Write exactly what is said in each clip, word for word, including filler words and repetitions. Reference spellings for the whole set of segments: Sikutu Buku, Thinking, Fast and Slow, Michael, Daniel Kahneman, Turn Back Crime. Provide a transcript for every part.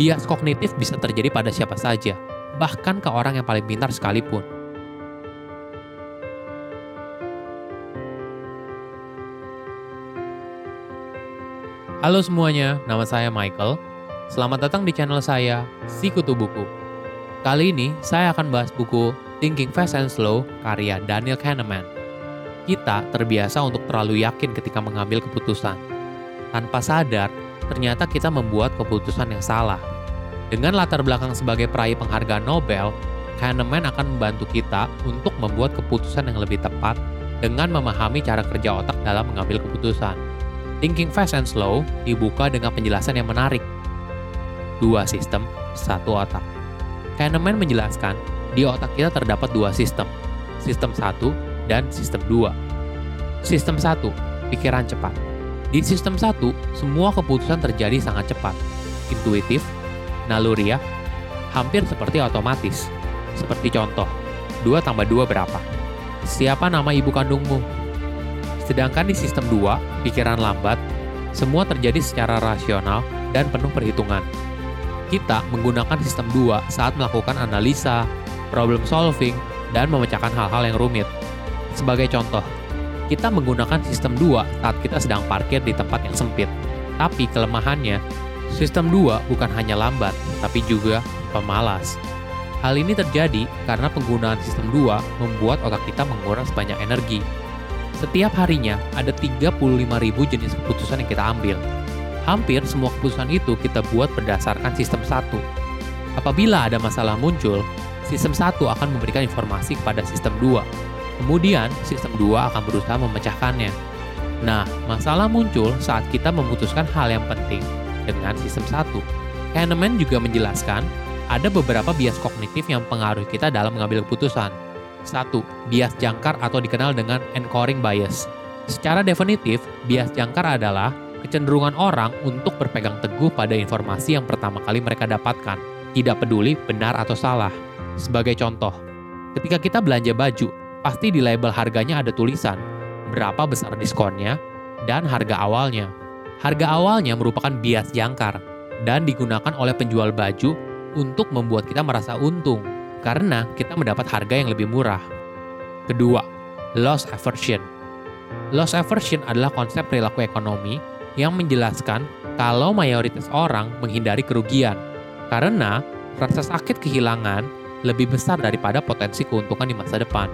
bias kognitif bisa terjadi pada siapa saja, bahkan ke orang yang paling pintar sekalipun. Halo semuanya, nama saya Michael. Selamat datang di channel saya, Sikutu Buku. Kali ini, saya akan bahas buku Thinking, Fast and Slow, karya Daniel Kahneman. Kita terbiasa untuk terlalu yakin ketika mengambil keputusan. Tanpa sadar, ternyata kita membuat keputusan yang salah. Dengan latar belakang sebagai peraih penghargaan Nobel, Kahneman akan membantu kita untuk membuat keputusan yang lebih tepat dengan memahami cara kerja otak dalam mengambil keputusan. Thinking Fast and Slow dibuka dengan penjelasan yang menarik. Dua sistem, satu otak. Kahneman menjelaskan, di otak kita terdapat dua sistem, sistem satu dan sistem dua. Sistem satu, pikiran cepat. Di sistem satu, semua keputusan terjadi sangat cepat, intuitif, naluriah, hampir seperti otomatis. Seperti contoh, dua tambah dua berapa? Siapa nama ibu kandungmu? Sedangkan di sistem dua, pikiran lambat, semua terjadi secara rasional dan penuh perhitungan. Kita menggunakan sistem dua saat melakukan analisa, problem solving, dan memecahkan hal-hal yang rumit. Sebagai contoh, kita menggunakan sistem dua saat kita sedang parkir di tempat yang sempit. Tapi kelemahannya, sistem dua bukan hanya lambat, tapi juga pemalas. Hal ini terjadi karena penggunaan sistem dua membuat otak kita menguras banyak energi. Setiap harinya ada tiga puluh lima ribu jenis keputusan yang kita ambil. Hampir semua keputusan itu kita buat berdasarkan sistem satu. Apabila ada masalah muncul, sistem satu akan memberikan informasi kepada sistem dua. Kemudian, sistem dua akan berusaha memecahkannya. Nah, masalah muncul saat kita memutuskan hal yang penting dengan sistem satu. Kahneman juga menjelaskan, ada beberapa bias kognitif yang mempengaruhi kita dalam mengambil keputusan. satu. Bias jangkar atau dikenal dengan anchoring bias. Secara definitif, bias jangkar adalah kecenderungan orang untuk berpegang teguh pada informasi yang pertama kali mereka dapatkan, tidak peduli benar atau salah. Sebagai contoh, ketika kita belanja baju, pasti di label harganya ada tulisan, berapa besar diskonnya, dan harga awalnya. Harga awalnya merupakan bias jangkar, dan digunakan oleh penjual baju untuk membuat kita merasa untung, karena kita mendapat harga yang lebih murah. Kedua, loss aversion. Loss aversion adalah konsep perilaku ekonomi yang menjelaskan kalau mayoritas orang menghindari kerugian, karena rasa sakit kehilangan lebih besar daripada potensi keuntungan di masa depan.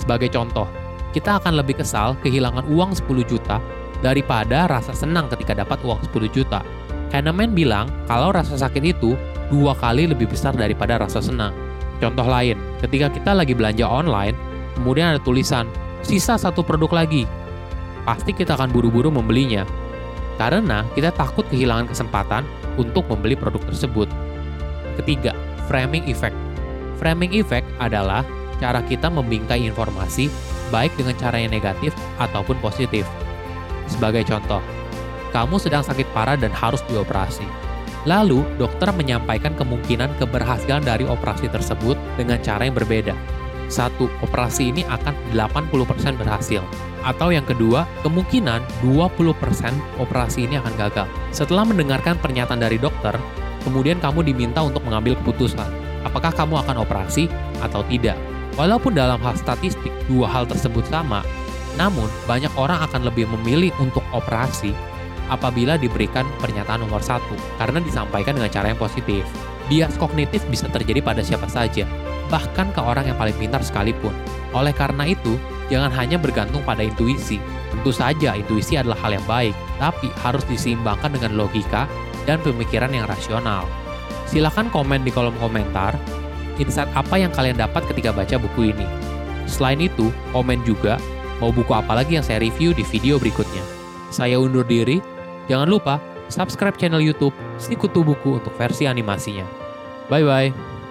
Sebagai contoh, kita akan lebih kesal kehilangan uang sepuluh juta daripada rasa senang ketika dapat uang sepuluh juta. Kahneman bilang kalau rasa sakit itu dua kali lebih besar daripada rasa senang. Contoh lain, ketika kita lagi belanja online, kemudian ada tulisan, sisa satu produk lagi. Pasti kita akan buru-buru membelinya, karena kita takut kehilangan kesempatan untuk membeli produk tersebut. Ketiga, framing effect. Framing effect adalah cara kita membingkai informasi, baik dengan cara yang negatif ataupun positif. Sebagai contoh, kamu sedang sakit parah dan harus dioperasi. Lalu, dokter menyampaikan kemungkinan keberhasilan dari operasi tersebut dengan cara yang berbeda. Satu, operasi ini akan delapan puluh persen berhasil. Atau yang kedua, kemungkinan dua puluh persen operasi ini akan gagal. Setelah mendengarkan pernyataan dari dokter, kemudian kamu diminta untuk mengambil keputusan. Apakah kamu akan operasi atau tidak? Walaupun dalam hal statistik dua hal tersebut sama, namun banyak orang akan lebih memilih untuk operasi apabila diberikan pernyataan nomor satu, karena disampaikan dengan cara yang positif. Bias kognitif bisa terjadi pada siapa saja, bahkan ke orang yang paling pintar sekalipun. Oleh karena itu, jangan hanya bergantung pada intuisi. Tentu saja intuisi adalah hal yang baik, tapi harus diseimbangkan dengan logika dan pemikiran yang rasional. Silakan komen di kolom komentar, insight apa yang kalian dapat ketika baca buku ini. Selain itu, komen juga, mau buku apa lagi yang saya review di video berikutnya. Saya undur diri. Jangan lupa subscribe channel YouTube Sikutu Buku untuk versi animasinya. Bye-bye.